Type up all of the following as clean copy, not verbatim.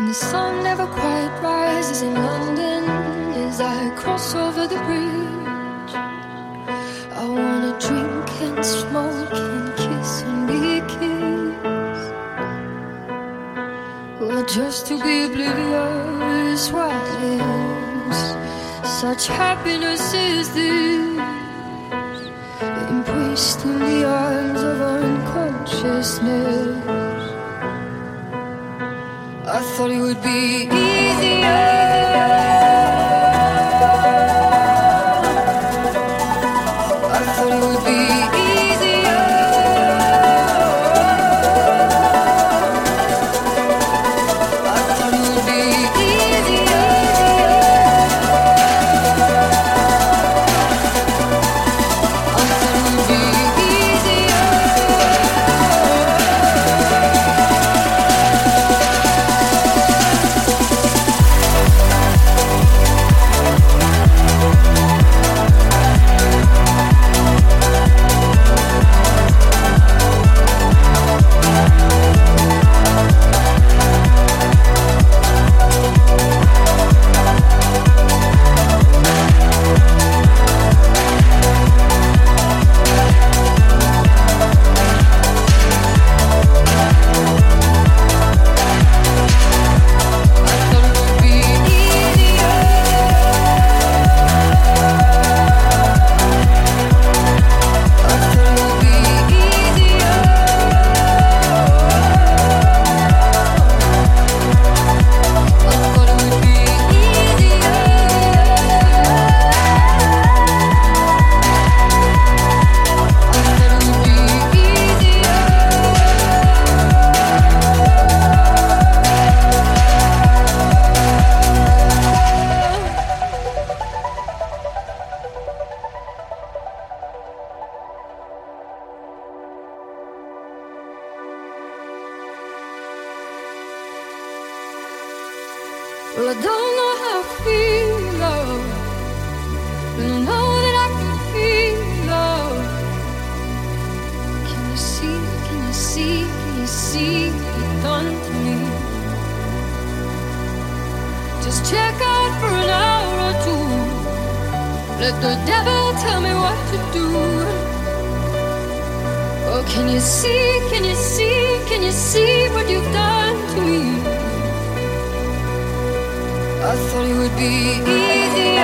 And the sun never quite rises in London as I cross over the bridge. I wanna drink and smoke and kiss and be kissed. Well, just to be oblivious what lives. Such happiness is this, embraced in the arms of unconsciousness. I thought it would be easier. Well, I don't know how I feel, love, but I know that I can feel love. Can you see, can you see, can you see what you've done to me? Just check out for an hour or two. Let the devil tell me what to do. Oh, can you see, can you see, can you see what you've done to me? I thought it would be easier. It'll be easy.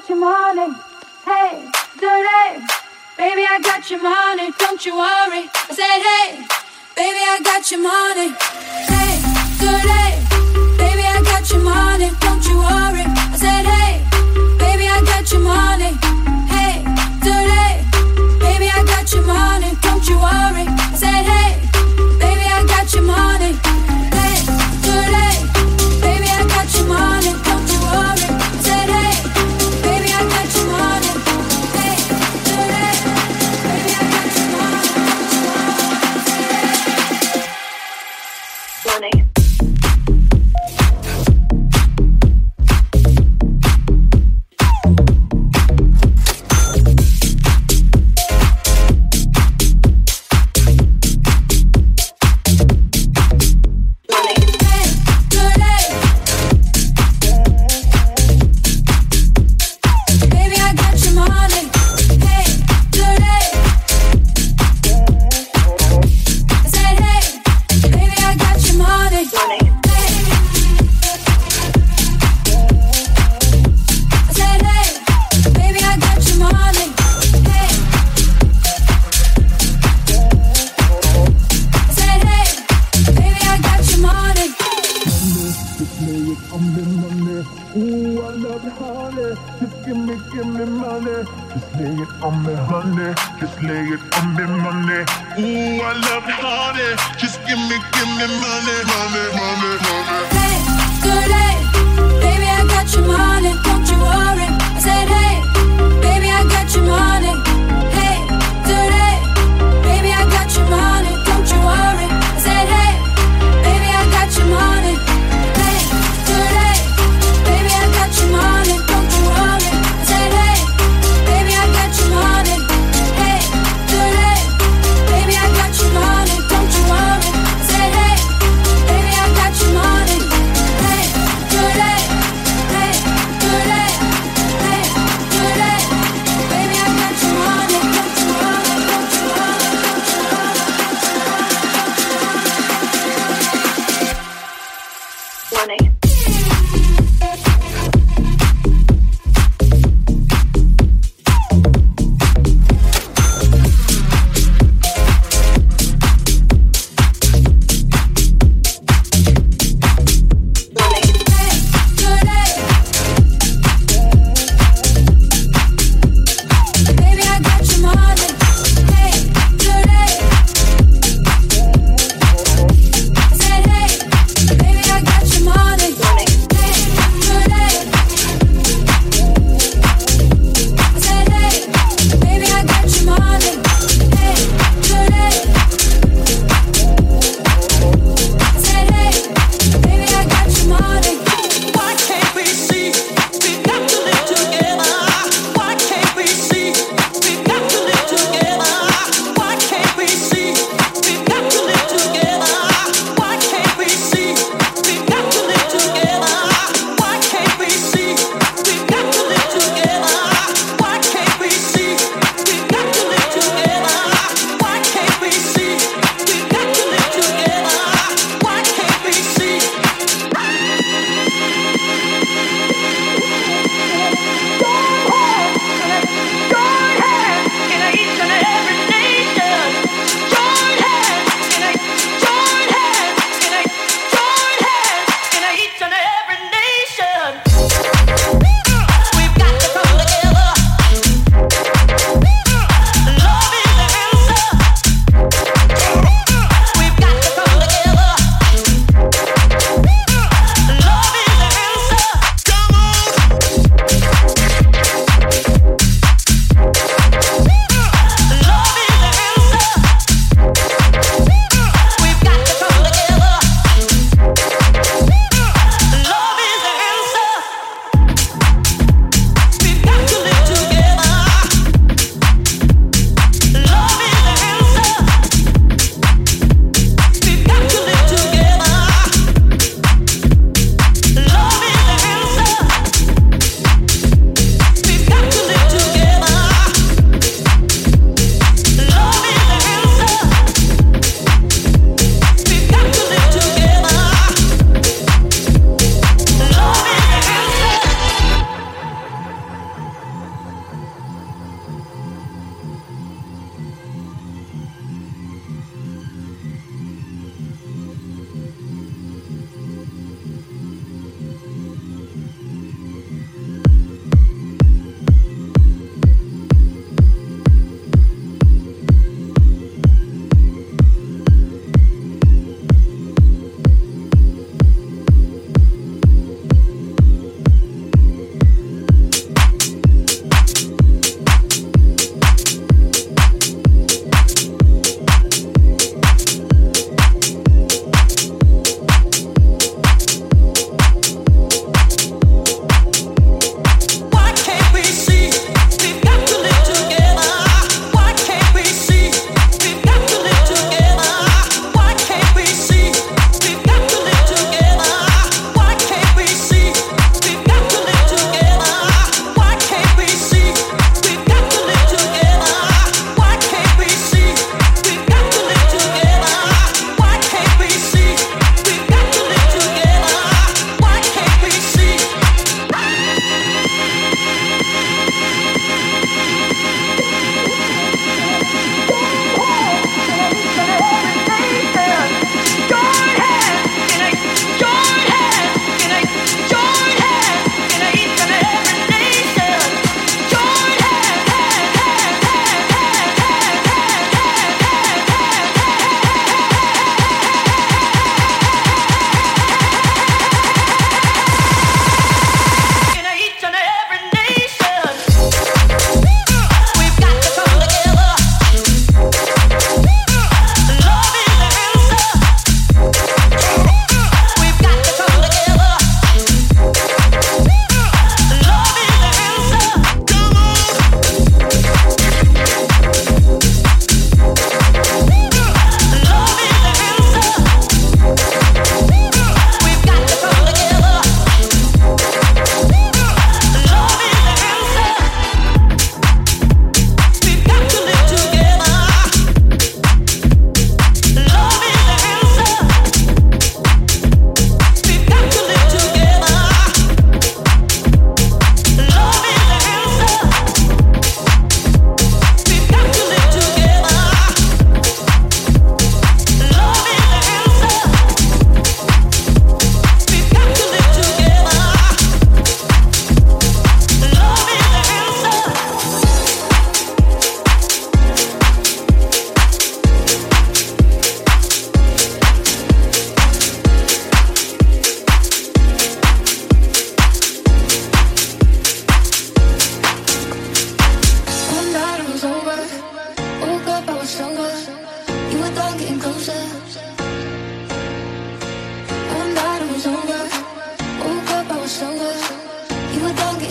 got your money. Hey, dirty. Baby, I got your money. Don't you worry. I said, hey, baby, I got your money. Hey, dirty. Baby, I got your money. Don't you worry. I said, hey, baby, I got your money. Hey, dirty. Baby, I got your money. Don't you worry. I said, hey, baby, I got your money. Hey, dirty. Baby, I got your money. Don't you worry. I said, hey, baby, I got your money. Hey, dirty. Baby, I got your money. Don't you worry. I said, hey, money. Hey,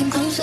I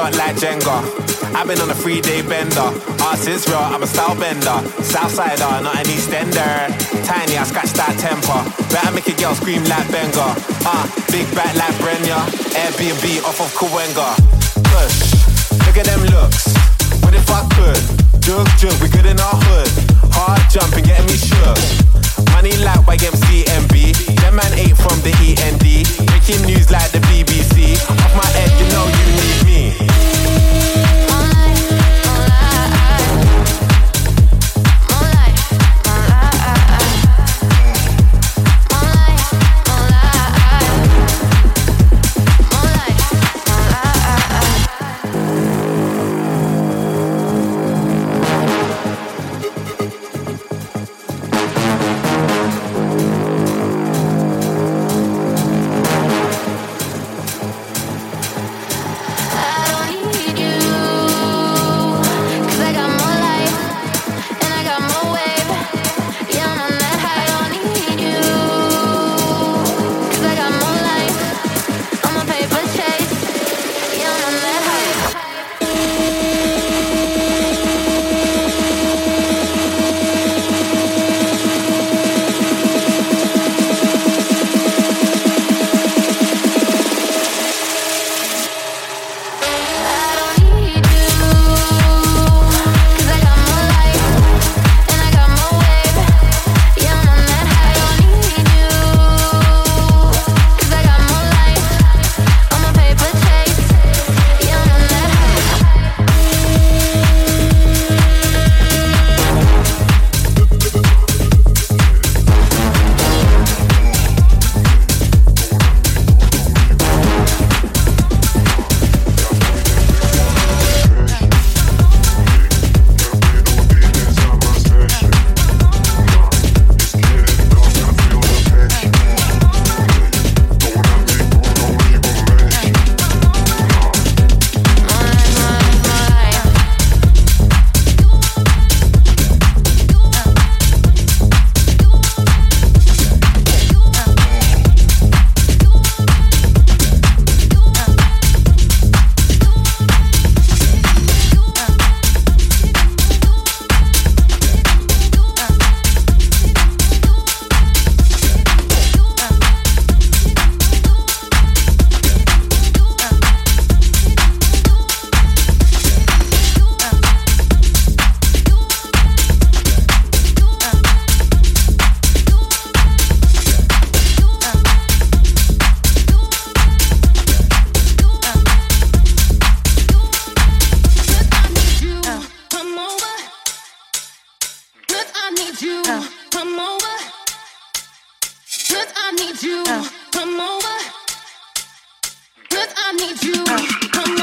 block like Jenga. I've been on a 3-day bender. Arse is real, I'm a style bender. Southsider, not an Eastender. Tiny, I scratch that temper. Better make a girl scream like Benga. Big back like Brenya. Airbnb off of Kuwenga. Push, look at them looks. What if I could? Jug, we good in our hood. Hard jumping, getting me shook. Money like YM CMB, them man ate from the END. Breaking news like the BBC. Off my head, you know you need me. Come over, 'cause I need you.